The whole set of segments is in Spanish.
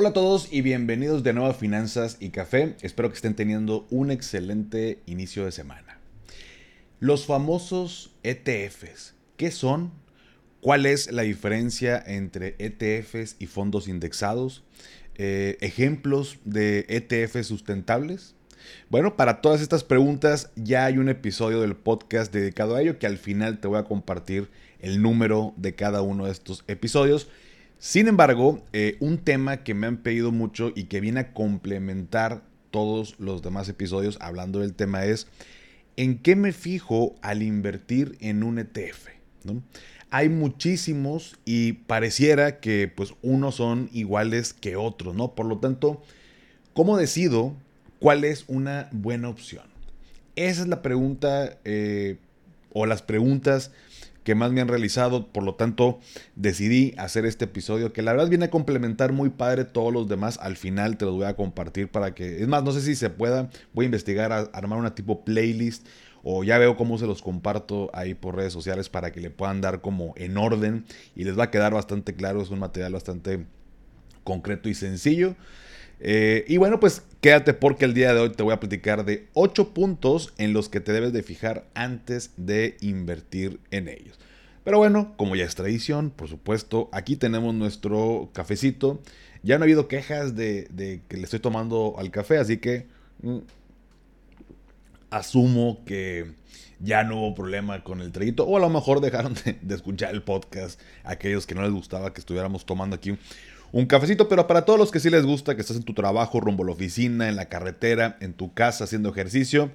Hola a todos y bienvenidos de nuevo a Finanzas y Café. Espero que estén teniendo un excelente inicio de semana. Los famosos ETFs, ¿qué son? ¿Cuál es la diferencia entre ETFs y fondos indexados? ¿Ejemplos de ETFs sustentables? Bueno, para todas estas preguntas ya hay un episodio del podcast dedicado a ello, que al final te voy a compartir el número de cada uno de estos episodios. Sin embargo, un tema que me han pedido mucho y que viene a complementar todos los demás episodios hablando del tema es ¿en qué me fijo al invertir en un ETF? ¿No? Hay muchísimos y pareciera que pues, unos son iguales que otros, ¿no? Por lo tanto, ¿cómo decido cuál es una buena opción? Esa es la pregunta o las preguntas que más me han realizado, por lo tanto decidí hacer este episodio que la verdad viene a complementar muy padre todos los demás. Al final te los voy a compartir para que, es más, no sé si se pueda, voy a investigar, a armar una tipo playlist o ya veo cómo se los comparto ahí por redes sociales para que le puedan dar como en orden y les va a quedar bastante claro, es un material bastante concreto y sencillo. Y bueno, pues quédate porque el día de hoy te voy a platicar de 8 puntos en los que te debes de fijar antes de invertir en ellos. Pero bueno, como ya es tradición, por supuesto, aquí tenemos nuestro cafecito. Ya no ha habido quejas de que le estoy tomando al café, así que asumo que ya no hubo problema con el traguito. O a lo mejor dejaron de escuchar el podcast a aquellos que no les gustaba que estuviéramos tomando aquí un cafecito, pero para todos los que sí les gusta, que estás en tu trabajo, rumbo a la oficina, en la carretera, en tu casa, haciendo ejercicio,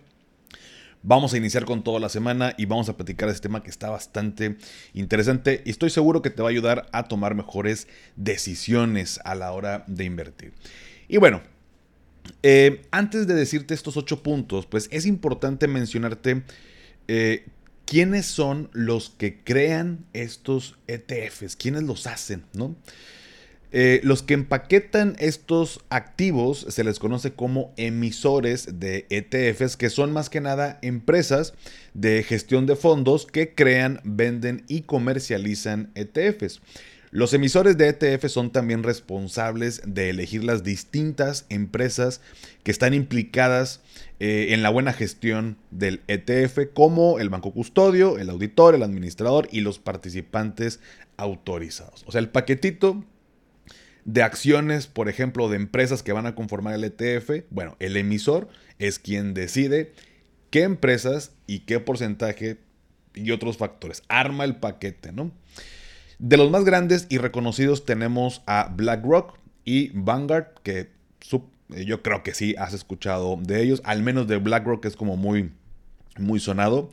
vamos a iniciar con toda la semana y vamos a platicar de este tema que está bastante interesante y estoy seguro que te va a ayudar a tomar mejores decisiones a la hora de invertir. Y bueno, antes de decirte estos 8 puntos, pues es importante mencionarte quiénes son los que crean estos ETFs, quiénes los hacen, ¿no? Los que empaquetan estos activos se les conoce como emisores de ETFs, que son más que nada empresas de gestión de fondos que crean, venden y comercializan ETFs. Los emisores de ETF son también responsables de elegir las distintas empresas que están implicadas en la buena gestión del ETF, como el banco custodio, el auditor, el administrador y los participantes autorizados. O sea, el paquetito de acciones, por ejemplo, de empresas que van a conformar el ETF, bueno, el emisor es quien decide qué empresas y qué porcentaje y otros factores. Arma el paquete, ¿no? De los más grandes y reconocidos tenemos a BlackRock y Vanguard, que yo creo que sí has escuchado de ellos, al menos de BlackRock es como muy, muy sonado.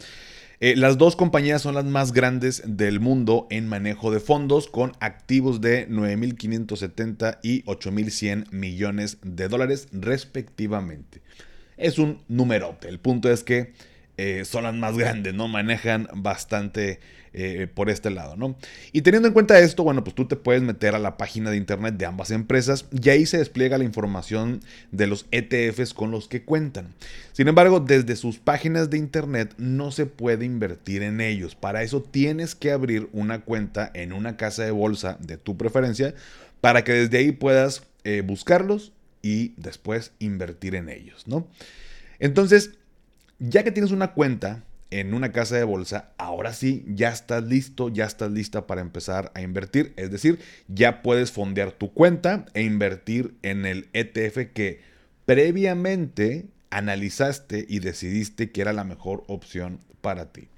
Las dos compañías son las más grandes del mundo en manejo de fondos con activos de 9.570 y 8.100 millones de dólares respectivamente. Es un numerote. El punto es que son las más grandes, ¿no? Manejan bastante por este lado, ¿no? Y teniendo en cuenta esto, bueno, pues tú te puedes meter a la página de internet de ambas empresas y ahí se despliega la información de los ETFs con los que cuentan. Sin embargo, desde sus páginas de internet no se puede invertir en ellos. Para eso tienes que abrir una cuenta en una casa de bolsa de tu preferencia para que desde ahí puedas buscarlos y después invertir en ellos, ¿no? Entonces, ya que tienes una cuenta en una casa de bolsa, ahora sí, ya estás listo, ya estás lista para empezar a invertir. Es decir, ya puedes fondear tu cuenta e invertir en el ETF que previamente analizaste y decidiste que era la mejor opción para ti.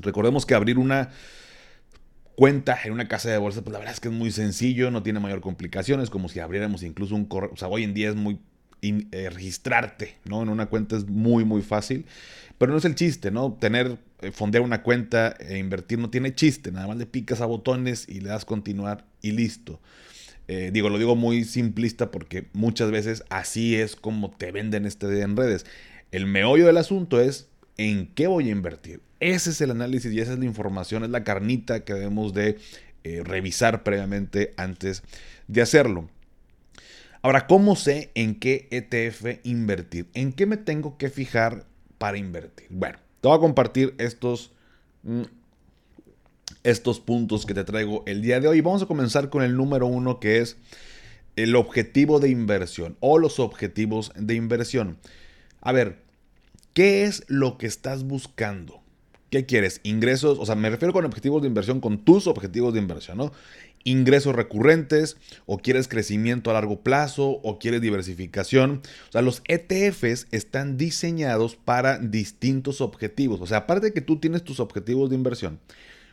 Recordemos que abrir una cuenta en una casa de bolsa, pues la verdad es que es muy sencillo, no tiene mayor complicación. Es como si abriéramos incluso un correo. O sea, hoy en día es muy registrarte, ¿no? En una cuenta es muy muy fácil, pero no es el chiste, ¿no? Fondear una cuenta e invertir no tiene chiste, nada más le picas a botones y le das continuar y listo. Lo digo muy simplista porque muchas veces así es como te venden este día en redes. El meollo del asunto es ¿en qué voy a invertir? Ese es el análisis y esa es la información, es la carnita que debemos de revisar previamente antes de hacerlo. Ahora, ¿cómo sé en qué ETF invertir? ¿En qué me tengo que fijar para invertir? Bueno, te voy a compartir estos puntos que te traigo el día de hoy. Vamos a comenzar con el número 1, que es el objetivo de inversión o los objetivos de inversión. A ver, ¿qué es lo que estás buscando? ¿Qué quieres? Ingresos, o sea, me refiero con objetivos de inversión, con tus objetivos de inversión, ¿no? Ingresos recurrentes, o quieres crecimiento a largo plazo, o quieres diversificación. O sea, los ETFs están diseñados para distintos objetivos. O sea, aparte de que tú tienes tus objetivos de inversión,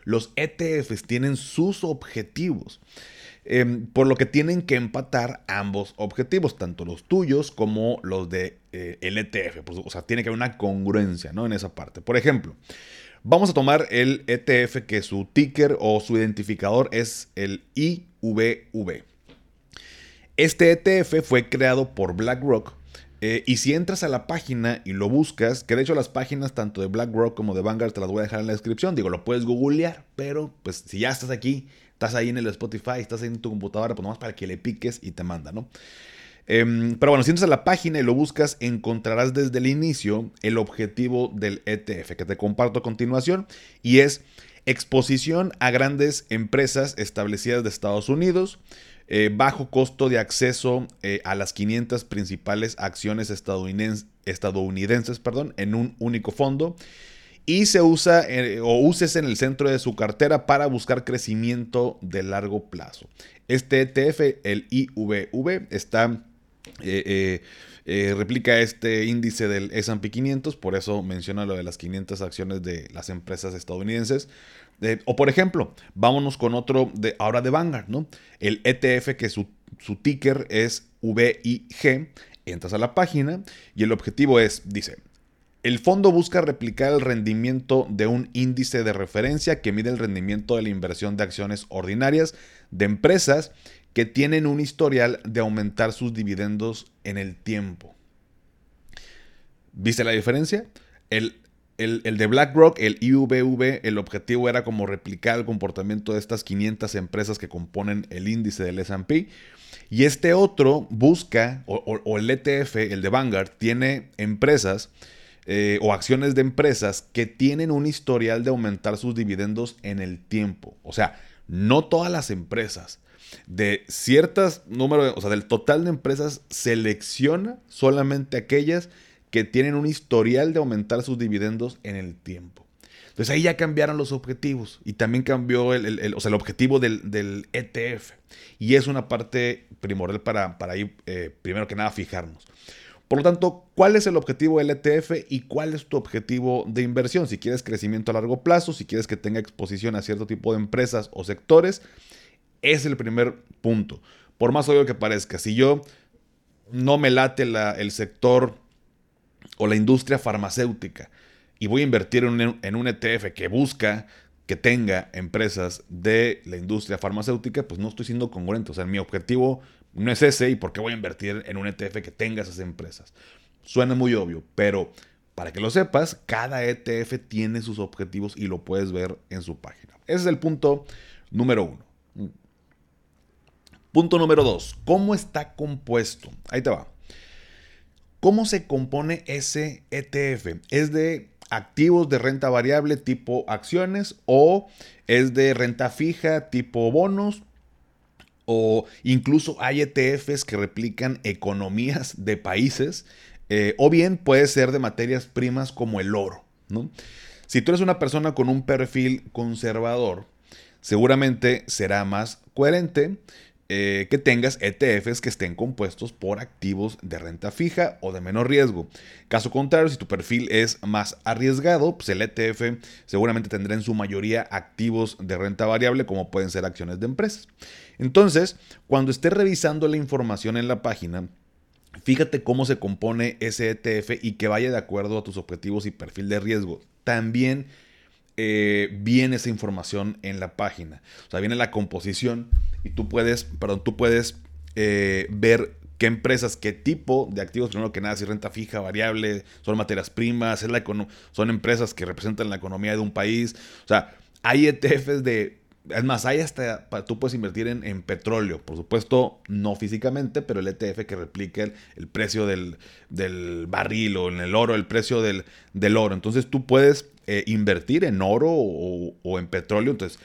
los ETFs tienen sus objetivos, por lo que tienen que empatar ambos objetivos, tanto los tuyos como los de el ETF. O sea, tiene que haber una congruencia, ¿no?, en esa parte. Por ejemplo, vamos a tomar el ETF que su ticker o su identificador es el IVV. Este ETF fue creado por BlackRock. Y si entras a la página y lo buscas, que de hecho las páginas tanto de BlackRock como de Vanguard te las voy a dejar en la descripción. Digo, lo puedes googlear, pero pues si ya estás aquí, estás ahí en el Spotify, estás ahí en tu computadora, pues nomás para que le piques y te manda, ¿no? Pero bueno, si entras a la página y lo buscas, encontrarás desde el inicio el objetivo del ETF, que te comparto a continuación, y es exposición a grandes empresas establecidas de Estados Unidos, bajo costo de acceso a las 500 principales acciones estadounidenses, en un único fondo, y se usa o uses en el centro de su cartera para buscar crecimiento de largo plazo. Este ETF, el IVV, replica este índice del S&P 500, por eso menciona lo de las 500 acciones de las empresas estadounidenses. O por ejemplo, vámonos con otro ahora de Vanguard, ¿no? El ETF que su ticker es VIG. Entras a la página y el objetivo dice: el fondo busca replicar el rendimiento de un índice de referencia que mide el rendimiento de la inversión de acciones ordinarias de empresas que tienen un historial de aumentar sus dividendos en el tiempo. ¿Viste la diferencia? El de BlackRock, el IVV, el objetivo era como replicar el comportamiento de estas 500 empresas que componen el índice del S&P. Y este otro busca, o el ETF, el de Vanguard, tiene empresas o acciones de empresas que tienen un historial de aumentar sus dividendos en el tiempo. O sea, no todas las empresas. De ciertas números, o sea, del total de empresas, selecciona solamente aquellas que tienen un historial de aumentar sus dividendos en el tiempo. Entonces ahí ya cambiaron los objetivos y también cambió el objetivo del ETF. Y es una parte primordial para ir, primero que nada, fijarnos. Por lo tanto, ¿cuál es el objetivo del ETF y cuál es tu objetivo de inversión? Si quieres crecimiento a largo plazo, si quieres que tenga exposición a cierto tipo de empresas o sectores, es el primer punto. Por más obvio que parezca, si yo no me late el sector o la industria farmacéutica y voy a invertir en un ETF que busca que tenga empresas de la industria farmacéutica, pues no estoy siendo congruente. O sea, mi objetivo no es ese, y ¿por qué voy a invertir en un ETF que tenga esas empresas? Suena muy obvio, pero para que lo sepas, cada ETF tiene sus objetivos y lo puedes ver en su página. Ese es el punto número 1. Punto número 2. ¿Cómo está compuesto? Ahí te va. ¿Cómo se compone ese ETF? ¿Es de activos de renta variable tipo acciones? ¿O es de renta fija tipo bonos? ¿O incluso hay ETFs que replican economías de países? O bien puede ser de materias primas como el oro, ¿no? Si tú eres una persona con un perfil conservador, seguramente será más coherente que tengas ETFs que estén compuestos por activos de renta fija o de menor riesgo. Caso contrario, si tu perfil es más arriesgado, pues el ETF seguramente tendrá en su mayoría activos de renta variable, como pueden ser acciones de empresas. Entonces, cuando estés revisando la información en la página, fíjate cómo se compone ese ETF y que vaya de acuerdo a tus objetivos y perfil de riesgo. También viene esa información en la página. O sea, viene la composición y tú puedes ver qué empresas, qué tipo de activos, primero que nada, si renta fija, variable, son materias primas, son empresas que representan la economía de un país. O sea, hay ETFs de... Es más, hay hasta... Tú puedes invertir en petróleo. Por supuesto, no físicamente, pero el ETF que replica el precio del barril, o en el oro, el precio del oro. Entonces, tú puedes invertir en oro o en petróleo. Entonces,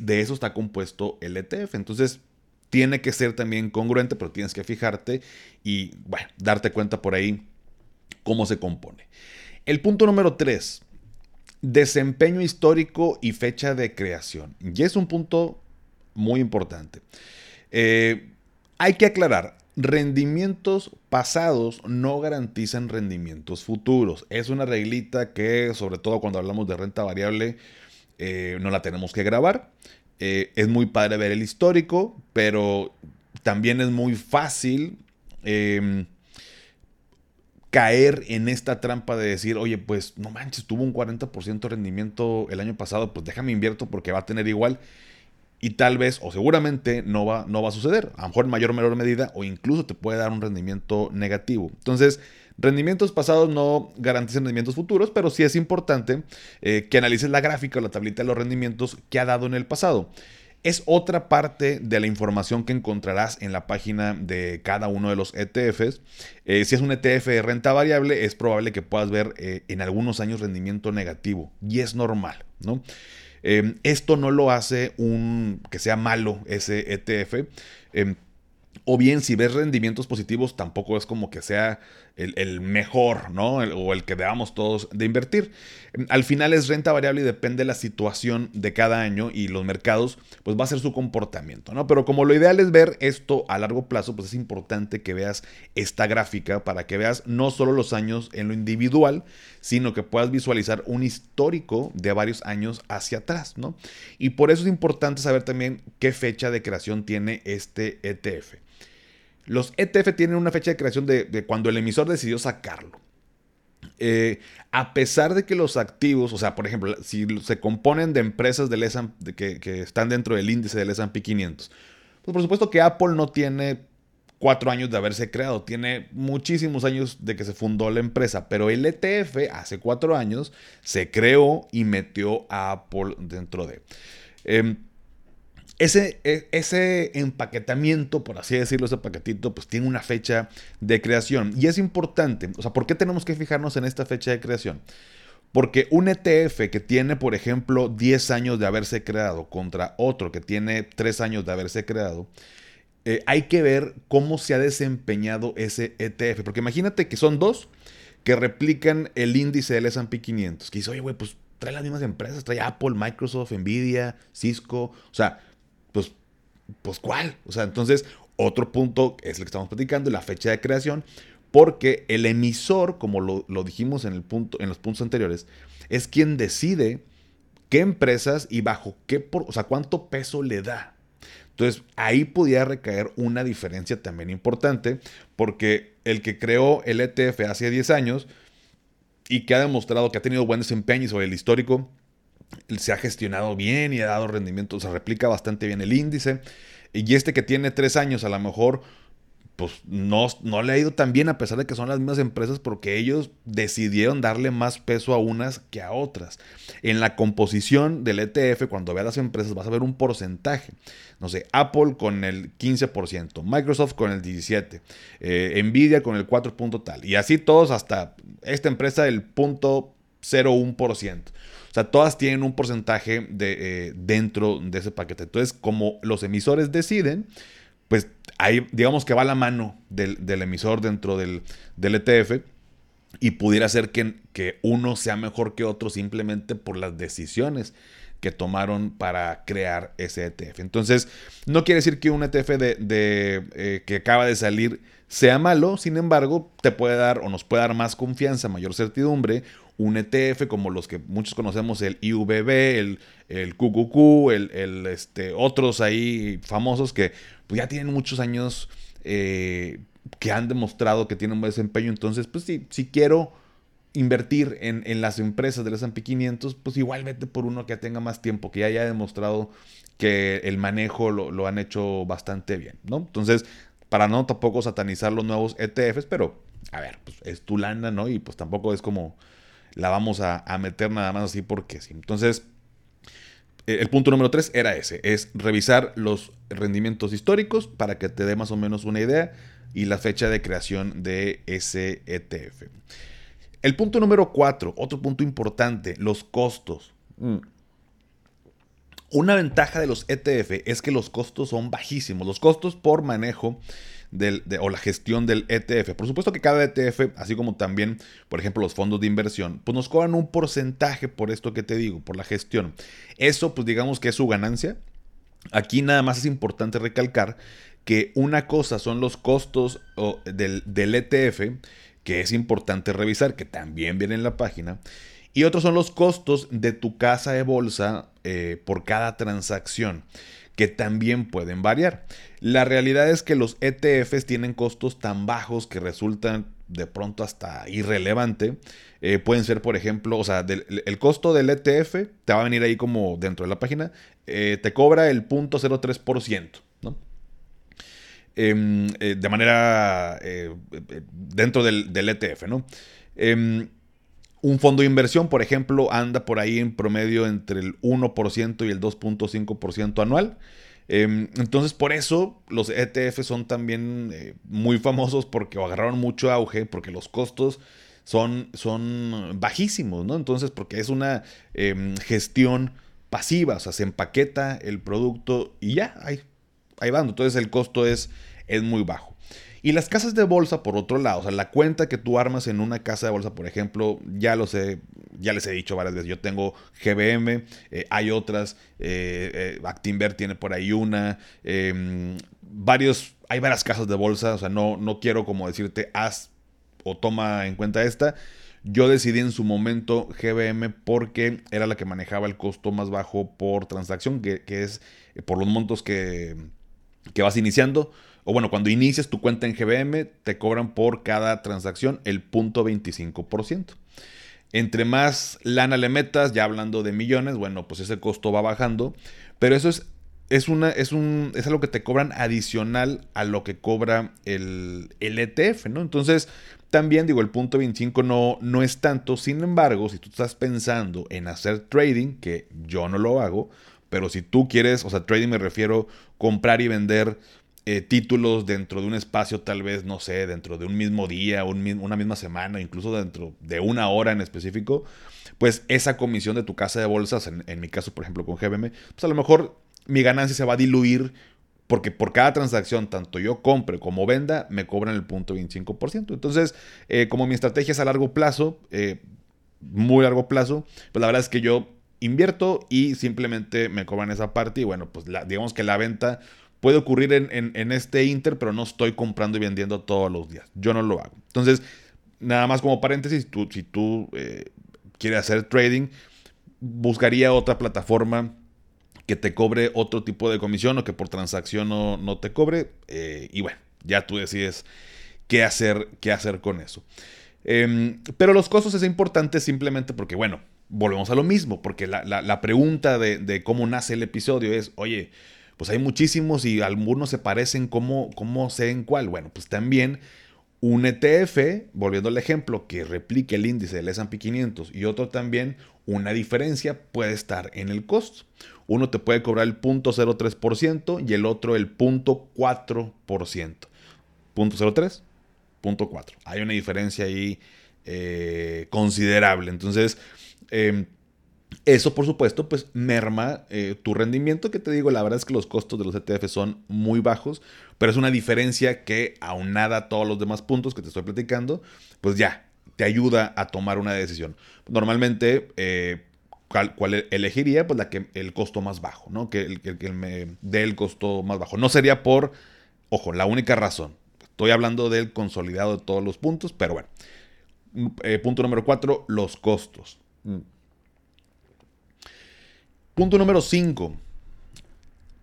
de eso está compuesto el ETF. Entonces, tiene que ser también congruente, pero tienes que fijarte y, bueno, darte cuenta por ahí cómo se compone. El punto número 3. Desempeño histórico y fecha de creación. Y es un punto muy importante. Hay que aclarar, rendimientos pasados no garantizan rendimientos futuros. Es una reglita que, sobre todo cuando hablamos de renta variable, no la tenemos que grabar. Es muy padre ver el histórico, pero también es muy fácil caer en esta trampa de decir, oye, pues no manches, tuvo un 40% de rendimiento el año pasado, pues déjame invierto porque va a tener igual, y tal vez o seguramente no va a suceder, a lo mejor en mayor o menor medida, o incluso te puede dar un rendimiento negativo. Entonces, rendimientos pasados no garantizan rendimientos futuros, pero sí es importante que analices la gráfica o la tablita de los rendimientos que ha dado en el pasado. Es otra parte de la información que encontrarás en la página de cada uno de los ETFs. Si es un ETF de renta variable, es probable que puedas ver en algunos años rendimiento negativo, y es normal, ¿no? Esto no lo hace que sea malo ese ETF. O bien, si ves rendimientos positivos, tampoco es como que sea el mejor, ¿no? O el que debamos todos de invertir. Al final es renta variable y depende de la situación de cada año y los mercados, pues va a ser su comportamiento, ¿no? Pero como lo ideal es ver esto a largo plazo, pues es importante que veas esta gráfica para que veas no solo los años en lo individual, sino que puedas visualizar un histórico de varios años hacia atrás, ¿no? Y por eso es importante saber también qué fecha de creación tiene este ETF. Los ETF tienen una fecha de creación de cuando el emisor decidió sacarlo. A pesar de que los activos, o sea, por ejemplo, si se componen de empresas del que están dentro del índice del S&P 500, pues por supuesto que Apple no tiene 4 años de haberse creado, tiene muchísimos años de que se fundó la empresa, pero el ETF hace 4 años se creó y metió a Apple dentro de... Ese empaquetamiento, por así decirlo, ese paquetito, pues tiene una fecha de creación. Y es importante. O sea, ¿por qué tenemos que fijarnos en esta fecha de creación? Porque un ETF que tiene, por ejemplo, 10 años de haberse creado contra otro que tiene 3 años de haberse creado, hay que ver cómo se ha desempeñado ese ETF. Porque imagínate que son dos que replican el índice del S&P 500. Que dice, oye, güey, pues trae las mismas empresas, trae Apple, Microsoft, Nvidia, Cisco, o sea... Pues ¿cuál? O sea, entonces otro punto es lo que estamos platicando, la fecha de creación, porque el emisor, como lo dijimos en los puntos anteriores, es quien decide qué empresas y bajo qué, o sea, cuánto peso le da. Entonces ahí podría recaer una diferencia también importante, porque el que creó el ETF hace 10 años y que ha demostrado que ha tenido buen desempeño y sobre el histórico, se ha gestionado bien y ha dado rendimientos, o sea, replica bastante bien el índice. Y este que tiene 3 años, a lo mejor, pues no le ha ido tan bien, a pesar de que son las mismas empresas, porque ellos decidieron darle más peso a unas que a otras. En la composición del ETF, cuando veas las empresas, vas a ver un porcentaje. No sé, Apple con el 15%, Microsoft con el 17%, Nvidia con el 4% tal. Y así todos, hasta esta empresa del 0.01%. O sea, todas tienen un porcentaje dentro de ese paquete. Entonces, como los emisores deciden, pues ahí digamos que va la mano del emisor dentro del ETF, y pudiera ser que uno sea mejor que otro simplemente por las decisiones que tomaron para crear ese ETF. Entonces, no quiere decir que un ETF que acaba de salir sea malo, sin embargo, te puede dar o nos puede dar más confianza, mayor certidumbre, un ETF como los que muchos conocemos, el IVB, el QQQ, otros ahí famosos que pues, ya tienen muchos años que han demostrado que tienen buen desempeño. Entonces, pues sí, si quiero invertir en las empresas del S&P 500, pues igual vete por uno que tenga más tiempo, que ya haya demostrado que el manejo lo han hecho bastante bien, ¿no? Entonces, para no tampoco satanizar los nuevos ETFs, pero a ver, pues es tu lana, ¿no? Y pues tampoco es como la vamos a meter nada más así porque sí. Entonces, el punto número 3 era ese, es revisar los rendimientos históricos para que te dé más o menos una idea y la fecha de creación de ese ETF. El punto número 4, otro punto importante, los costos. Una ventaja de los ETF es que los costos son bajísimos. Los costos por manejo o la gestión del ETF. Por supuesto que cada ETF, así como también, por ejemplo, los fondos de inversión, pues nos cobran un porcentaje por esto que te digo, por la gestión. Eso, pues digamos que es su ganancia. Aquí nada más es importante recalcar que una cosa son los costos del ETF, que es importante revisar, que también viene en la página. Y otros son los costos de tu casa de bolsa por cada transacción, que también pueden variar. La realidad es que los ETFs tienen costos tan bajos que resultan de pronto hasta irrelevante. Pueden ser, por ejemplo, o sea, el costo del ETF te va a venir ahí como dentro de la página, te cobra el 0.03%, ¿no? De manera dentro del ETF, ¿no? Un fondo de inversión, por ejemplo, anda por ahí en promedio entre el 1% y el 2.5% anual. Entonces, por eso los ETF son también muy famosos porque agarraron mucho auge, porque los costos son bajísimos, ¿no? Entonces, porque es una gestión pasiva, o sea, se empaqueta el producto y ya, ahí van. Entonces, el costo es muy bajo. Y las casas de bolsa, por otro lado, o sea, la cuenta que tú armas en una casa de bolsa, por ejemplo, ya les he dicho varias veces, yo tengo GBM, hay otras, Actinver tiene por ahí una, hay varias casas de bolsa, o sea, no quiero como decirte haz o toma en cuenta esta. Yo decidí en su momento GBM porque era la que manejaba el costo más bajo por transacción, que es por los montos que vas iniciando. O bueno, cuando inicias tu cuenta en GBM, te cobran por cada transacción el 0.25%. Entre más lana le metas, ya hablando de millones, bueno, pues ese costo va bajando. Pero eso es algo que te cobran adicional a lo que cobra el ETF, ¿no? Entonces, también digo, el 0.25 no es tanto. Sin embargo, si tú estás pensando en hacer trading, que yo no lo hago, pero si tú quieres, o sea, trading me refiero comprar y vender títulos dentro de un espacio, tal vez, no sé, dentro de un mismo día, una misma semana, incluso dentro de una hora en específico, pues esa comisión de tu casa de bolsas, en mi caso, por ejemplo, con GBM, pues a lo mejor mi ganancia se va a diluir porque por cada transacción, tanto yo compre como venda, me cobran el 0.25%. Entonces, como mi estrategia es a largo plazo, muy largo plazo, pues la verdad es que yo invierto y simplemente me cobran esa parte y bueno, pues digamos que la venta puede ocurrir en este inter, pero no estoy comprando y vendiendo todos los días. Yo no lo hago. Entonces, nada más como paréntesis, si tú quieres hacer trading, buscaría otra plataforma que te cobre otro tipo de comisión o que por transacción no te cobre. Y bueno, ya tú decides qué hacer con eso. Pero los costos es importante simplemente porque, bueno, volvemos a lo mismo. Porque la pregunta de cómo nace el episodio es, oye, pues hay muchísimos y algunos se parecen, ¿cómo sé en cuál? Bueno, pues también un ETF, volviendo al ejemplo, que replique el índice del S&P 500 y otro también, una diferencia puede estar en el costo. Uno te puede cobrar el 0.03% y el otro el 0.4%. 0.03, 0.4. Hay una diferencia ahí considerable. Entonces, eso, por supuesto, pues merma tu rendimiento, que te digo, la verdad es que los costos de los ETF son muy bajos, pero es una diferencia que, aunada a todos los demás puntos que te estoy platicando, pues ya, te ayuda a tomar una decisión. Normalmente, ¿cuál elegiría? Pues el costo más bajo, ¿no? Que me dé el costo más bajo. No sería la única razón. Estoy hablando del consolidado de todos los puntos, pero bueno. Punto número 4, los costos. Punto número 5.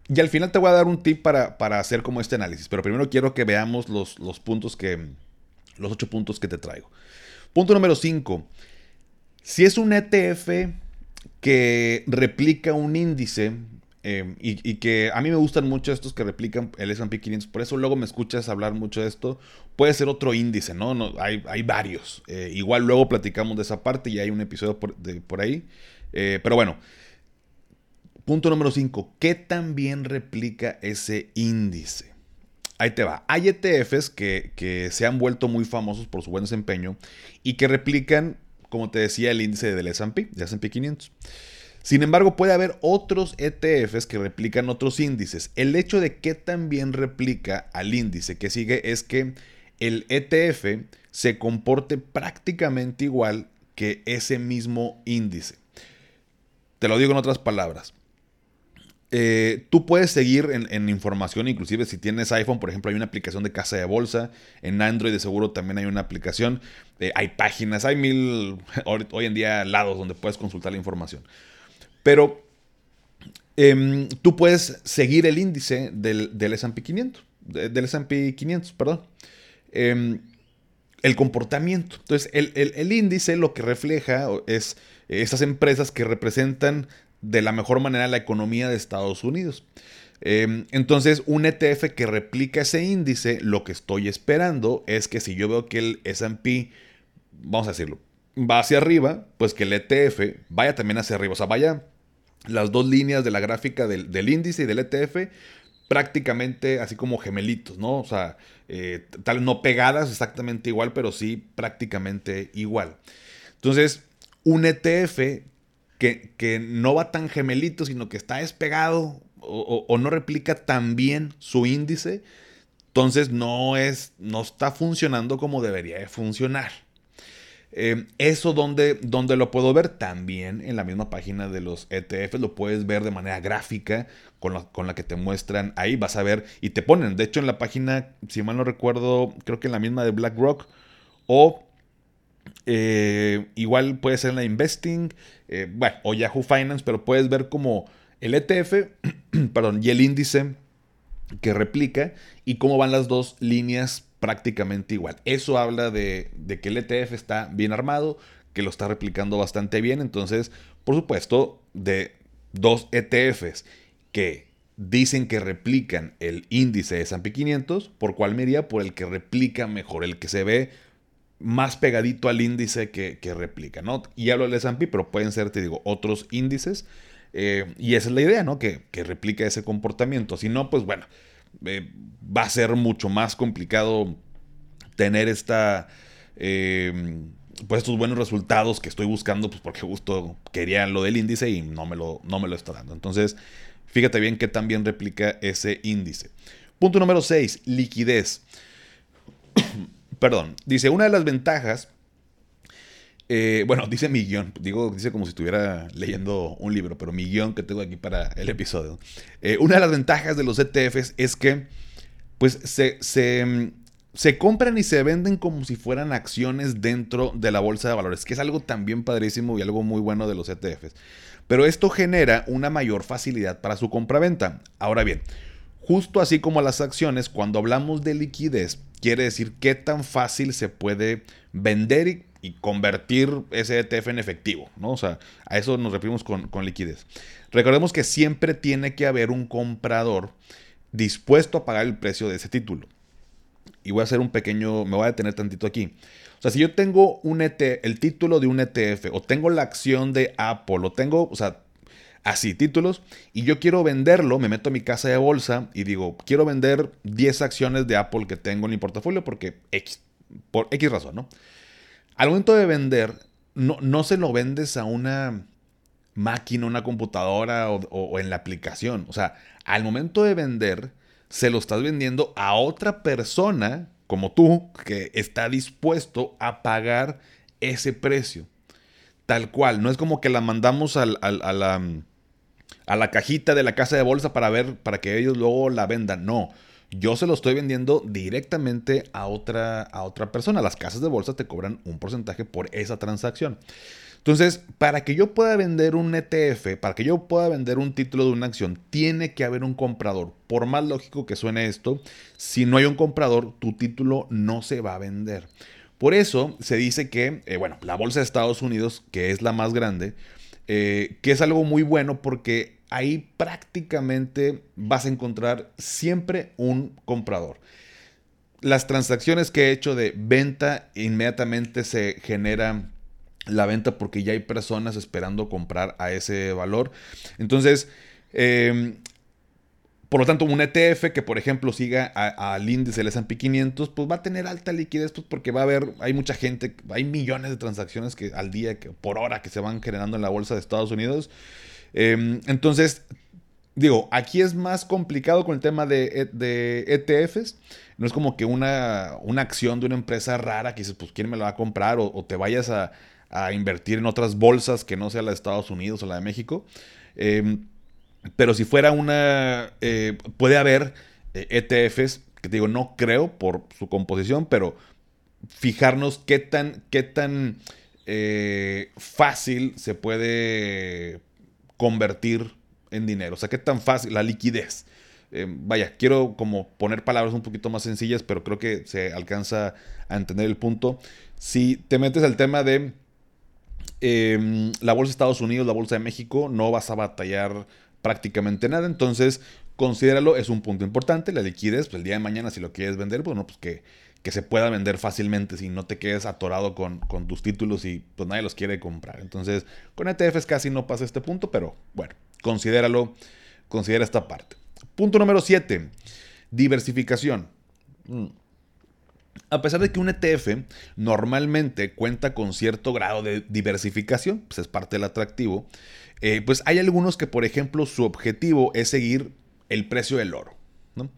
Y al final te voy a dar un tip para hacer como este análisis. Pero primero quiero que veamos los 8 puntos que te traigo. Punto número 5. Si es un ETF que replica un índice, y que a mí me gustan mucho estos que replican el S&P 500, por eso luego me escuchas hablar mucho de esto, puede ser otro índice, ¿no? Hay varios. Igual luego platicamos de esa parte y hay un episodio por ahí. Pero bueno, punto número 5. ¿Qué tan bien replica ese índice? Ahí te va. Hay ETFs que se han vuelto muy famosos por su buen desempeño y que replican, como te decía, el índice del S&P, de S&P 500. Sin embargo, puede haber otros ETFs que replican otros índices. El hecho de que también replica al índice que sigue es que el ETF se comporte prácticamente igual que ese mismo índice. Te lo digo en otras palabras. Tú puedes seguir en información, inclusive si tienes iPhone, por ejemplo, hay una aplicación de casa de bolsa, en Android de seguro también hay una aplicación, hay páginas, hay mil hoy en día lados donde puedes consultar la información. Pero tú puedes seguir el índice del S&P 500, del S&P 500, perdón. El comportamiento. Entonces, el índice lo que refleja es esas empresas que representan de la mejor manera la economía de Estados Unidos. Entonces, un ETF que replica ese índice, lo que estoy esperando es que si yo veo que el S&P, vamos a decirlo, va hacia arriba, pues que el ETF vaya también hacia arriba. O sea, vaya las dos líneas de la gráfica del índice y del ETF prácticamente así como gemelitos, ¿no? O sea, tal vez no pegadas exactamente igual, pero sí prácticamente igual. Entonces, un ETF que no va tan gemelito, sino que está despegado o no replica tan bien su índice, entonces no está funcionando como debería de funcionar. Eso donde lo puedo ver también en la misma página de los ETFs, lo puedes ver de manera gráfica con la que te muestran ahí, vas a ver y te ponen, de hecho en la página, si mal no recuerdo, creo que en la misma de BlackRock o... igual puede ser en la Investing, o Yahoo Finance, pero puedes ver como el ETF y el índice que replica y cómo van las dos líneas prácticamente igual. Eso habla de que el ETF está bien armado, que lo está replicando bastante bien. Entonces, por supuesto, de dos ETFs que dicen que replican el índice de S&P 500, ¿por cuál me iría? Por el que replica mejor, el que se ve más pegadito al índice que replica, ¿no? Y hablo del S&P, pero pueden ser, te digo, otros índices. Y esa es la idea, ¿no? Que replica ese comportamiento. Si no, pues bueno, va a ser mucho más complicado tener estos buenos resultados que estoy buscando, pues porque justo quería lo del índice y no me lo está dando. Entonces, fíjate bien que también replica ese índice. Punto número 6, liquidez. Perdón, dice, una de las ventajas, dice mi guión, dice como si estuviera leyendo un libro, pero mi guión que tengo aquí para el episodio. Una de las ventajas de los ETFs es que pues, se compran y se venden como si fueran acciones dentro de la bolsa de valores, que es algo también padrísimo y algo muy bueno de los ETFs. Pero esto genera una mayor facilidad para su compraventa. Ahora bien, justo así como las acciones, cuando hablamos de liquidez, quiere decir qué tan fácil se puede vender y convertir ese ETF en efectivo, ¿no? O sea, a eso nos referimos con liquidez. Recordemos que siempre tiene que haber un comprador dispuesto a pagar el precio de ese título. Y voy a hacer me voy a detener tantito aquí. O sea, si yo tengo el título de un ETF, o tengo la acción de Apple, así, títulos, y yo quiero venderlo, me meto a mi casa de bolsa y digo, quiero vender 10 acciones de Apple que tengo en mi portafolio porque por X razón, ¿no? Al momento de vender, no se lo vendes a una máquina, una computadora o en la aplicación. O sea, al momento de vender, se lo estás vendiendo a otra persona como tú que está dispuesto a pagar ese precio. Tal cual, no es como que la mandamos a la cajita de la casa de bolsa para que ellos luego la vendan. No, yo se lo estoy vendiendo directamente a otra persona. Las casas de bolsa te cobran un porcentaje por esa transacción. Entonces, para que yo pueda vender un ETF, para que yo pueda vender un título de una acción, tiene que haber un comprador. Por más lógico que suene esto, si no hay un comprador, tu título no se va a vender. Por eso se dice que, bueno, la bolsa de Estados Unidos, que es la más grande, que es algo muy bueno porque ahí prácticamente vas a encontrar siempre un comprador. Las transacciones que he hecho de venta, inmediatamente se genera la venta porque ya hay personas esperando comprar a ese valor. Entonces, por lo tanto, un ETF que, por ejemplo, siga al índice del S&P 500, pues va a tener alta liquidez, pues porque va a haber, hay mucha gente, hay millones de transacciones que al día, que por hora, que se van generando en la bolsa de Estados Unidos. Entonces, digo, aquí es más complicado con el tema de ETFs. No es como que una acción de una empresa rara que dices, pues quién me la va a comprar, o te vayas a invertir en otras bolsas que no sea la de Estados Unidos o la de México. Pero si fuera una... puede haber ETFs, que te digo, no creo por su composición, pero fijarnos qué tan fácil se puede convertir en dinero. O sea, qué tan fácil, la liquidez. Vaya, quiero como poner palabras un poquito más sencillas, pero creo que se alcanza a entender el punto. Si te metes al tema de la bolsa de Estados Unidos, la bolsa de México, no vas a batallar prácticamente nada. Entonces, considéralo, es un punto importante. La liquidez, pues el día de mañana, si lo quieres vender, bueno, pues que se pueda vender fácilmente, si no te quedes atorado con tus títulos y pues nadie los quiere comprar. Entonces, con ETFs casi no pasa este punto, pero bueno, considéralo, considera esta parte. Punto número 7, diversificación. A pesar de que un ETF normalmente cuenta con cierto grado de diversificación, pues es parte del atractivo, pues hay algunos que, por ejemplo, su objetivo es seguir el precio del oro, ¿no?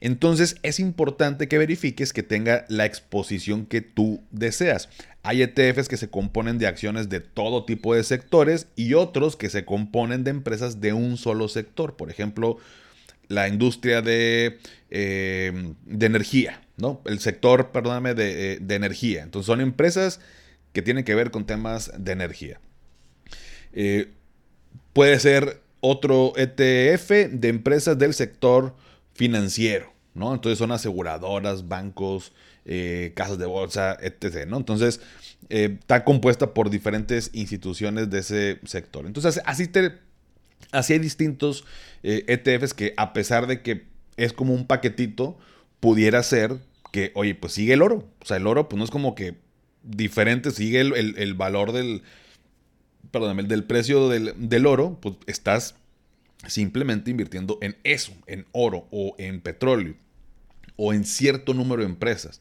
Entonces es importante que verifiques que tenga la exposición que tú deseas. Hay ETFs que se componen de acciones de todo tipo de sectores y otros que se componen de empresas de un solo sector. Por ejemplo, la industria de energía, ¿no? El sector, perdóname, de energía. Entonces son empresas que tienen que ver con temas de energía. Puede ser otro ETF de empresas del sector financiero, ¿no? Entonces son aseguradoras, bancos, casas de bolsa, etc., ¿no? Entonces está compuesta por diferentes instituciones de ese sector. Entonces así hay distintos ETFs que, a pesar de que es como un paquetito, pudiera ser que, oye, pues sigue el oro. O sea, el oro pues no es como que diferente, sigue el valor del precio del oro, pues estás simplemente invirtiendo en eso, en oro o en petróleo o en cierto número de empresas.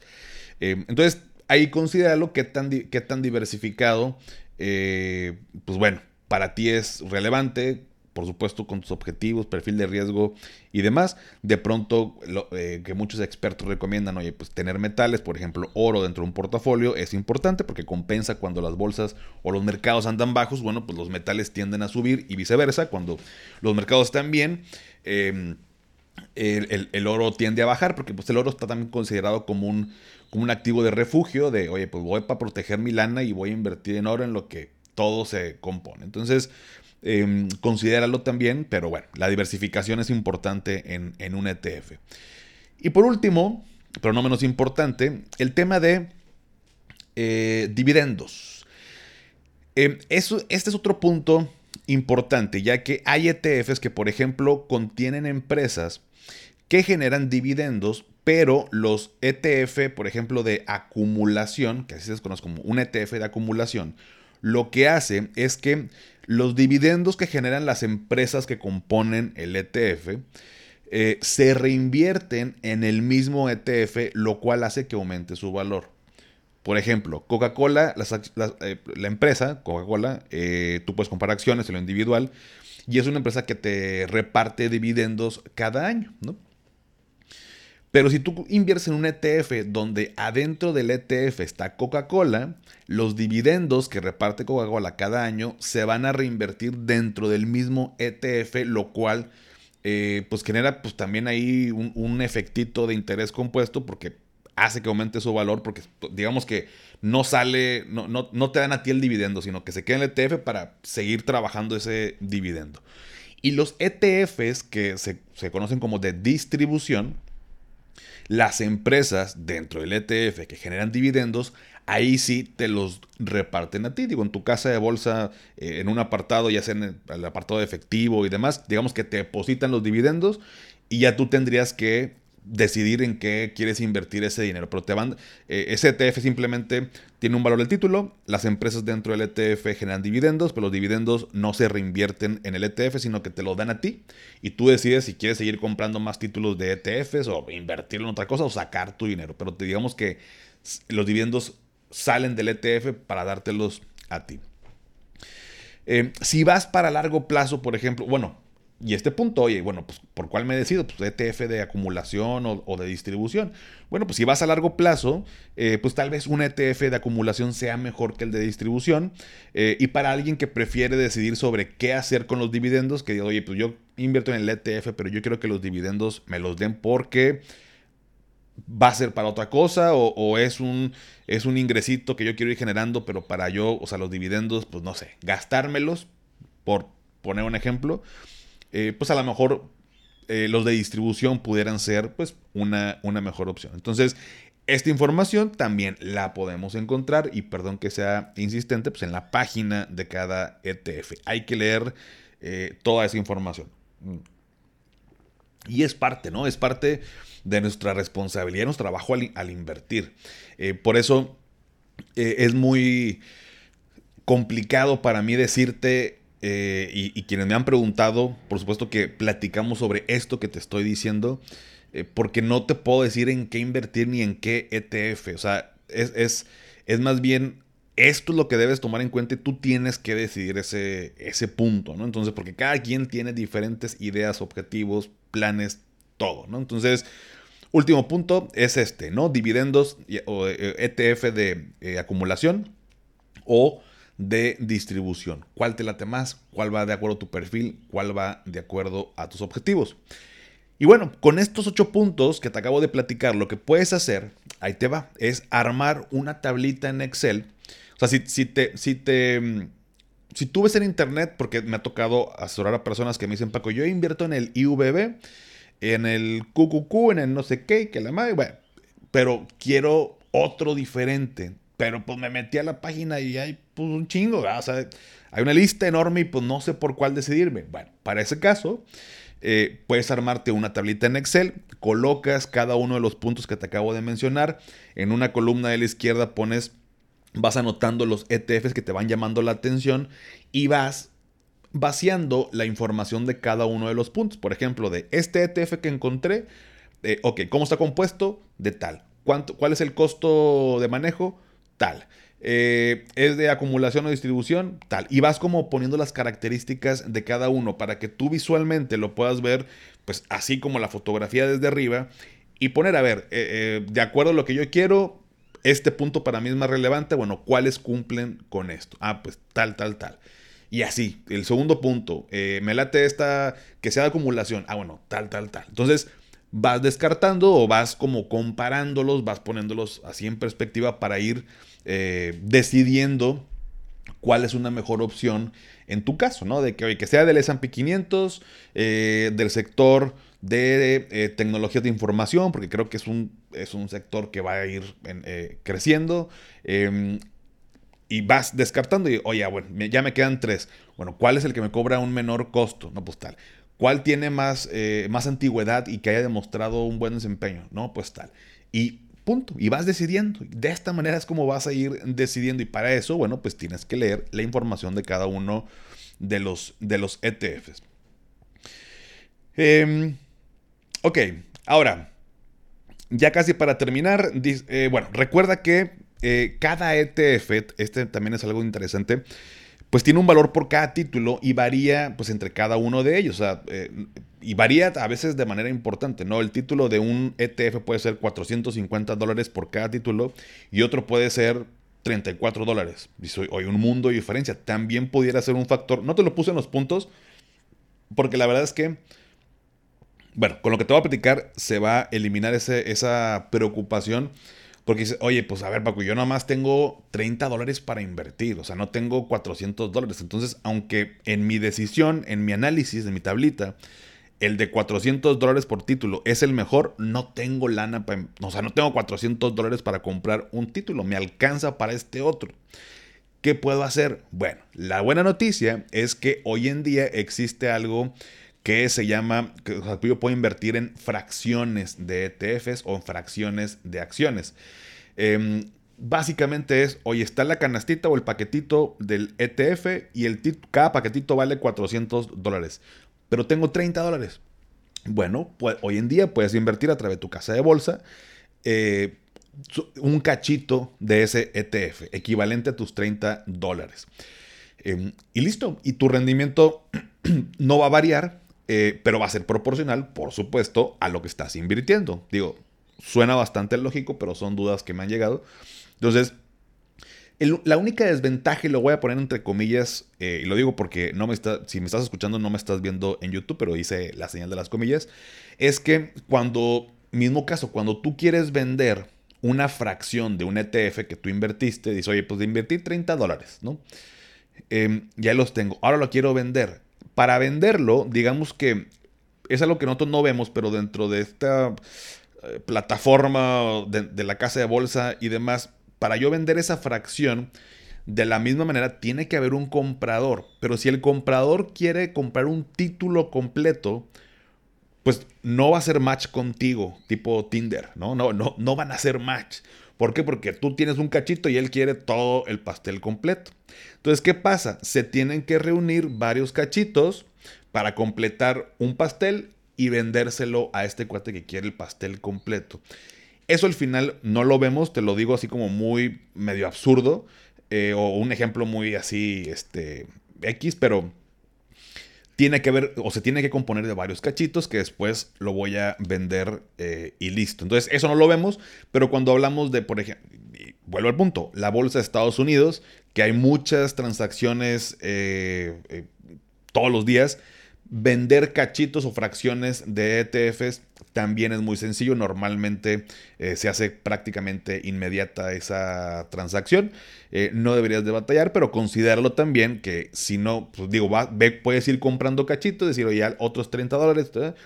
Entonces, ahí considéralo qué tan diversificado, pues bueno, para ti es relevante, por supuesto con tus objetivos, perfil de riesgo y demás. De pronto, que muchos expertos recomiendan, oye, pues tener metales, por ejemplo, oro dentro de un portafolio es importante porque compensa cuando las bolsas o los mercados andan bajos. Bueno, pues los metales tienden a subir y viceversa. Cuando los mercados están bien, el oro tiende a bajar porque pues el oro está también considerado como un activo de refugio de, oye, pues voy para proteger mi lana y voy a invertir en oro en lo que todo se compone. Entonces, considéralo también, pero bueno, la diversificación es importante en un ETF. Y por último, pero no menos importante, el tema de dividendos. Este es otro punto importante, ya que hay ETFs que, por ejemplo, contienen empresas que generan dividendos, pero los ETF, por ejemplo, de acumulación, que así se conoce como un ETF de acumulación, lo que hace es que los dividendos que generan las empresas que componen el ETF se reinvierten en el mismo ETF, lo cual hace que aumente su valor. Por ejemplo, Coca-Cola, la empresa Coca-Cola, tú puedes comprar acciones en lo individual y es una empresa que te reparte dividendos cada año, ¿no? Pero si tú inviertes en un ETF donde adentro del ETF está Coca-Cola, los dividendos que reparte Coca-Cola cada año se van a reinvertir dentro del mismo ETF, lo cual pues genera pues también ahí un efectito de interés compuesto porque hace que aumente su valor, porque digamos que no te dan a ti el dividendo, sino que se queda en el ETF para seguir trabajando ese dividendo. Y los ETFs que se conocen como de distribución, Las empresas dentro del ETF que generan dividendos, ahí sí te los reparten a ti. Digo, en tu casa de bolsa, en un apartado, ya sea en el apartado de efectivo y demás, digamos que te depositan los dividendos y ya tú tendrías que decidir en qué quieres invertir ese dinero. Pero te van, ese ETF simplemente tiene un valor del título, las empresas dentro del ETF generan dividendos, pero los dividendos no se reinvierten en el ETF, sino que te lo dan a ti y tú decides si quieres seguir comprando más títulos de ETFs o invertirlo en otra cosa o sacar tu dinero. Pero digamos que los dividendos salen del ETF para dártelos a ti. Si vas para largo plazo, por ejemplo, bueno, y este punto, oye, bueno, pues ¿por cuál me decido? Pues ETF de acumulación o de distribución. Bueno, pues si vas a largo plazo, pues tal vez un ETF de acumulación sea mejor que el de distribución. Y para alguien que prefiere decidir sobre qué hacer con los dividendos, que diga, oye, pues yo invierto en el ETF, pero yo quiero que los dividendos me los den porque va a ser para otra cosa o es un ingresito que yo quiero ir generando, pero para yo, o sea, los dividendos, pues no sé, gastármelos, por poner un ejemplo. Pues a lo mejor los de distribución pudieran ser pues una mejor opción. Entonces, esta información también la podemos encontrar, y perdón que sea insistente, pues en la página de cada ETF. Hay que leer toda esa información. Y es parte, ¿no? Es parte de nuestra responsabilidad, nuestro trabajo al invertir. Por eso es muy complicado para mí decirte. Y quienes me han preguntado, por supuesto que platicamos sobre esto que te estoy diciendo, porque no te puedo decir en qué invertir ni en qué ETF. O sea, es más bien esto es lo que debes tomar en cuenta y tú tienes que decidir ese punto, ¿no? Entonces, porque cada quien tiene diferentes ideas, objetivos, planes, todo, ¿no? Entonces, último punto es este, ¿no? Dividendos o ETF de acumulación o de distribución. ¿Cuál te late más? ¿Cuál va de acuerdo a tu perfil? ¿Cuál va de acuerdo a tus objetivos? Y bueno, con estos 8 puntos que te acabo de platicar, lo que puedes hacer, ahí te va, es armar una tablita en Excel. O sea, si tú ves en internet, porque me ha tocado asesorar a personas que me dicen, Paco, yo invierto en el IVB, en el QQQ, en el no sé qué, que la madre, bueno, pero quiero otro diferente. Pero pues me metí a la página y hay pues un chingo, ¿verdad? O sea, hay una lista enorme y pues no sé por cuál decidirme. Bueno, para ese caso, puedes armarte una tablita en Excel, colocas cada uno de los puntos que te acabo de mencionar, en una columna de la izquierda pones, vas anotando los ETFs que te van llamando la atención y vas vaciando la información de cada uno de los puntos. Por ejemplo, de este ETF que encontré, ok, ¿cómo está compuesto? De tal. ¿Cuál es el costo de manejo? Tal. ¿Es de acumulación o distribución? Tal. Y vas como poniendo las características de cada uno para que tú visualmente lo puedas ver, pues así como la fotografía desde arriba, y poner, a ver, de acuerdo a lo que yo quiero, este punto para mí es más relevante, bueno, ¿cuáles cumplen con esto? Ah, pues tal. Y así, el segundo punto, me late esta que sea de acumulación, ah, bueno, tal. Entonces, vas descartando o vas como comparándolos, vas poniéndolos así en perspectiva para ir decidiendo cuál es una mejor opción en tu caso, ¿no? De que, oye, que sea del S&P 500, del sector de tecnologías de información, porque creo que es un sector que va a ir creciendo. Y vas descartando y, oye, bueno, ya me quedan 3. Bueno, ¿cuál es el que me cobra un menor costo? No, pues tal. ¿Cuál tiene más antigüedad y que haya demostrado un buen desempeño? No, pues tal. Y punto. Y vas decidiendo. De esta manera es como vas a ir decidiendo. Y para eso, bueno, pues tienes que leer la información de cada uno de los ETFs. Ok. Ahora, ya casi para terminar. Bueno, recuerda que cada ETF, este también es algo interesante, pues tiene un valor por cada título y varía pues entre cada uno de ellos. O sea, y varía a veces de manera importante, ¿no? El título de un ETF puede ser $450 por cada título y otro puede ser $34. Hoy un mundo de diferencia. También pudiera ser un factor. No te lo puse en los puntos porque la verdad es que, bueno, con lo que te voy a platicar se va a eliminar esa preocupación. Porque dices, oye, pues a ver, Paco, yo nomás tengo $30 para invertir. O sea, no tengo $400. Entonces, aunque en mi decisión, en mi análisis, en mi tablita, el de $400 por título es el mejor, no tengo lana, o sea, no tengo $400 para comprar un título, me alcanza para este otro. ¿Qué puedo hacer? Bueno, la buena noticia es que hoy en día existe algo que se llama, que yo puedo invertir en fracciones de ETFs o en fracciones de acciones. Básicamente es, oye, está la canastita o el paquetito del ETF y cada paquetito vale $400, pero tengo $30. Bueno, pues hoy en día puedes invertir a través de tu casa de bolsa un cachito de ese ETF, equivalente a tus $30. Y listo, y tu rendimiento no va a variar, pero va a ser proporcional, por supuesto, a lo que estás invirtiendo. Digo, suena bastante lógico, pero son dudas que me han llegado. Entonces, la única desventaja, y lo voy a poner entre comillas, y lo digo porque si me estás escuchando no me estás viendo en YouTube, pero hice la señal de las comillas, es que cuando tú quieres vender una fracción de un ETF que tú invertiste, dices, oye, pues invertí $30, ¿no? Ya los tengo, ahora lo quiero vender. Para venderlo, digamos que es algo que nosotros no vemos, pero dentro de esta plataforma de la casa de bolsa y demás, para yo vender esa fracción, de la misma manera tiene que haber un comprador, pero si el comprador quiere comprar un título completo, pues no va a ser match contigo, tipo Tinder, no van a hacer match. ¿Por qué? Porque tú tienes un cachito y él quiere todo el pastel completo. Entonces, ¿qué pasa? Se tienen que reunir varios cachitos para completar un pastel y vendérselo a este cuate que quiere el pastel completo. Eso al final no lo vemos, te lo digo así como muy medio absurdo, o un ejemplo muy así, X, pero tiene que ver, o se tiene que componer de varios cachitos que después lo voy a vender y listo. Entonces, eso no lo vemos, pero cuando hablamos de, por ejemplo, vuelvo al punto, la bolsa de Estados Unidos, que hay muchas transacciones todos los días, vender cachitos o fracciones de ETFs también es muy sencillo. Normalmente se hace prácticamente inmediata esa transacción. No deberías de batallar, pero considéralo también que si no, pues digo, puedes ir comprando cachitos, decir, oye, otros $30.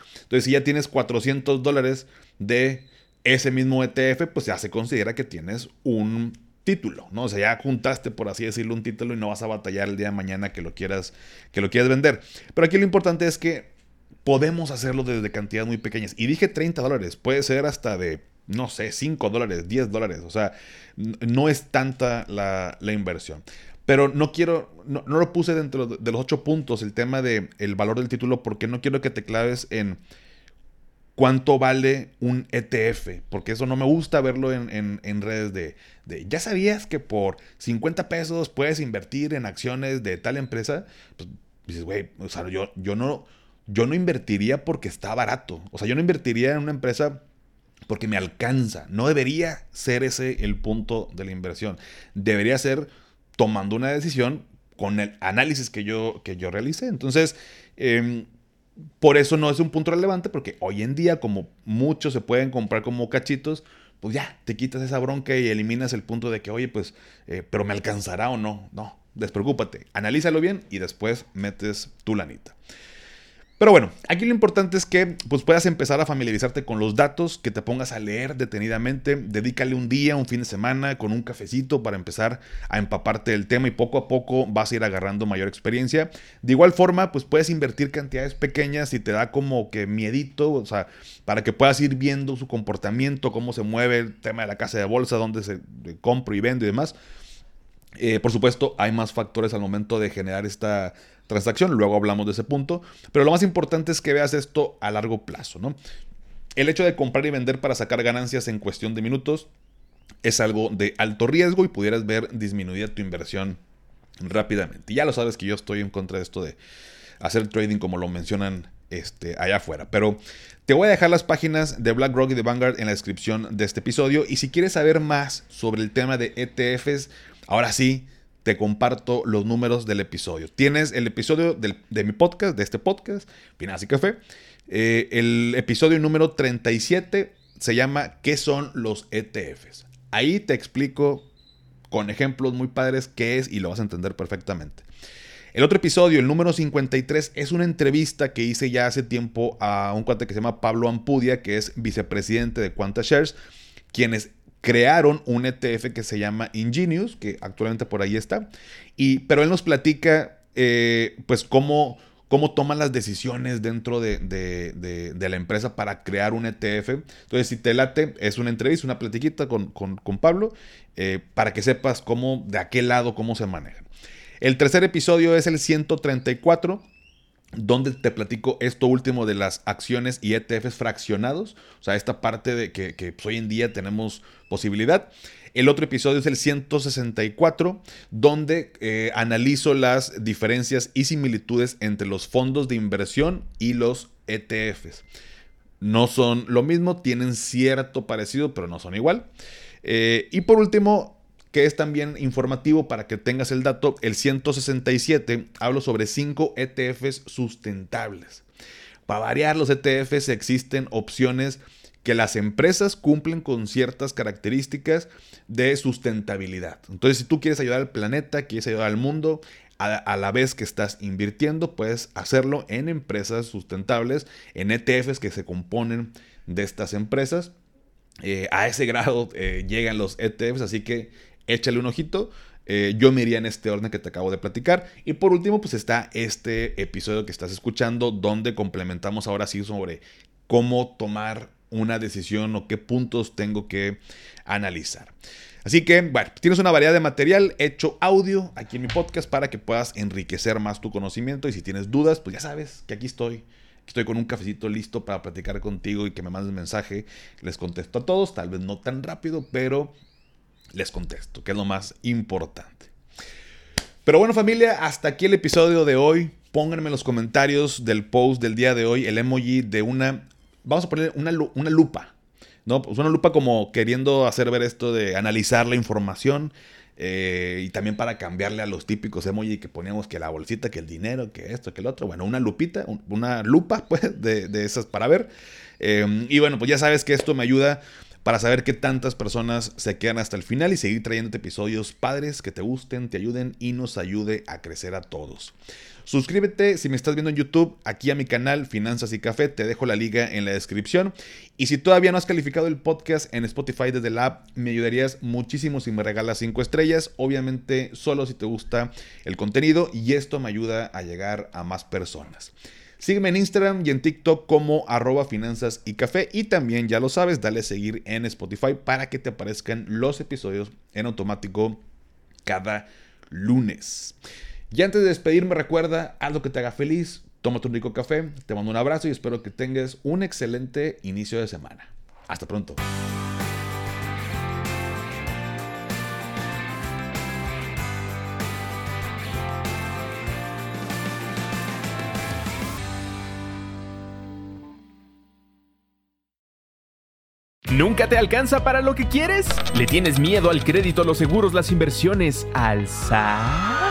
Entonces, si ya tienes $400 de ese mismo ETF, pues ya se considera que tienes un título, ¿no? O sea, ya juntaste, por así decirlo, un título y no vas a batallar el día de mañana que lo quieras vender. Pero aquí lo importante es que podemos hacerlo desde cantidades muy pequeñas. Y dije $30, puede ser hasta de, no sé, $5, $10. O sea, no es tanta la inversión. Pero no lo puse dentro de los 8 puntos el tema del valor del título porque no quiero que te claves en cuánto vale un ETF, porque eso no me gusta verlo en redes de ya sabías que por $50 puedes invertir en acciones de tal empresa. Pues dices, güey, o sea, yo no invertiría porque está barato. O sea, yo no invertiría en una empresa porque me alcanza. No debería ser ese el punto de la inversión. Debería ser tomando una decisión con el análisis que yo realicé. Entonces, por eso no es un punto relevante, porque hoy en día, como muchos se pueden comprar como cachitos, pues ya, te quitas esa bronca y eliminas el punto de que, oye, pues, pero ¿me alcanzará o no? No, despreocúpate, analízalo bien y después metes tu lanita. Pero bueno, aquí lo importante es que pues, puedas empezar a familiarizarte con los datos, que te pongas a leer detenidamente, dedícale un día, un fin de semana, con un cafecito para empezar a empaparte del tema y poco a poco vas a ir agarrando mayor experiencia. De igual forma, pues puedes invertir cantidades pequeñas si te da como que miedito, o sea, para que puedas ir viendo su comportamiento, cómo se mueve el tema de la casa de bolsa, dónde se compro y vendo y demás. Por supuesto, hay más factores al momento de generar esta transacción, luego hablamos de ese punto, pero lo más importante es que veas esto a largo plazo, ¿no? El hecho de comprar y vender para sacar ganancias en cuestión de minutos es algo de alto riesgo y pudieras ver disminuida tu inversión rápidamente. Ya lo sabes que yo estoy en contra de esto de hacer trading como lo mencionan allá afuera, pero te voy a dejar las páginas de BlackRock y de Vanguard en la descripción de este episodio y si quieres saber más sobre el tema de ETFs, ahora sí, te comparto los números del episodio. Tienes el episodio de mi podcast, de este podcast, Finanzas y Café. El episodio número 37 se llama ¿Qué son los ETFs? Ahí te explico con ejemplos muy padres qué es y lo vas a entender perfectamente. El otro episodio, el número 53, es una entrevista que hice ya hace tiempo a un cuate que se llama Pablo Ampudia, que es vicepresidente de QuantaShares, quienes crearon un ETF que se llama InGenius, que actualmente por ahí está. Pero él nos platica pues cómo toman las decisiones dentro de la empresa para crear un ETF. Entonces, si te late, es una entrevista, una platiquita con Pablo, para que sepas de aquel lado cómo se manejan. El tercer episodio es el 134, donde te platico esto último de las acciones y ETFs fraccionados. O sea, esta parte de que pues, hoy en día tenemos posibilidad. El otro episodio es el 164, donde analizo las diferencias y similitudes entre los fondos de inversión y los ETFs. No son lo mismo, tienen cierto parecido, pero no son igual. Y por último, que es también informativo para que tengas el dato, el 167, hablo sobre 5 ETFs sustentables. Para variar, los ETFs existen opciones que las empresas cumplen con ciertas características de sustentabilidad. Entonces, si tú quieres ayudar al planeta, quieres ayudar al mundo, a la vez que estás invirtiendo, puedes hacerlo en empresas sustentables, en ETFs que se componen de estas empresas. A ese grado llegan los ETFs, así que échale un ojito. Yo me iría en este orden que te acabo de platicar. Y por último, pues está este episodio que estás escuchando, donde complementamos ahora sí sobre cómo tomar una decisión o qué puntos tengo que analizar. Así que, bueno, tienes una variedad de material hecho audio aquí en mi podcast para que puedas enriquecer más tu conocimiento. Y si tienes dudas, pues ya sabes que aquí estoy. Estoy con un cafecito listo para platicar contigo y que me mandes mensaje. Les contesto a todos, tal vez no tan rápido, pero les contesto, que es lo más importante. Pero bueno, familia, hasta aquí el episodio de hoy. Pónganme en los comentarios del post del día de hoy el emoji de una... Vamos a poner una lupa, ¿no? Pues una lupa como queriendo hacer ver esto de analizar la información, y también para cambiarle a los típicos emoji que poníamos, que la bolsita, que el dinero, que esto, que el otro. Bueno, una lupa pues de esas para ver. Y bueno, pues ya sabes que esto me ayuda para saber qué tantas personas se quedan hasta el final y seguir trayéndote episodios padres que te gusten, te ayuden y nos ayude a crecer a todos. Suscríbete si me estás viendo en YouTube, aquí a mi canal Finanzas y Café, te dejo la liga en la descripción. Y si todavía no has calificado el podcast en Spotify desde la app, me ayudarías muchísimo si me regalas 5 estrellas, obviamente solo si te gusta el contenido, y esto me ayuda a llegar a más personas. Sígueme en Instagram y en TikTok como @finanzasycafe, y también, ya lo sabes, dale a seguir en Spotify para que te aparezcan los episodios en automático cada lunes. Y antes de despedirme, recuerda, haz lo que te haga feliz, tómate un rico café, te mando un abrazo y espero que tengas un excelente inicio de semana. Hasta pronto. ¿Nunca te alcanza para lo que quieres? ¿Le tienes miedo al crédito, los seguros, las inversiones, al SAT?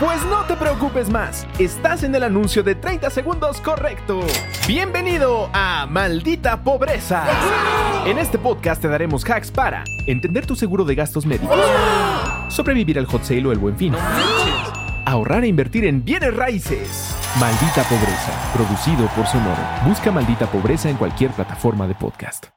Pues no te preocupes más, estás en el anuncio de 30 segundos correcto. Bienvenido a Maldita Pobreza. En este podcast te daremos hacks para entender tu seguro de gastos médicos, sobrevivir al hot sale o el buen fin, ahorrar e invertir en bienes raíces. Maldita Pobreza, producido por Sonoro. Busca Maldita Pobreza en cualquier plataforma de podcast.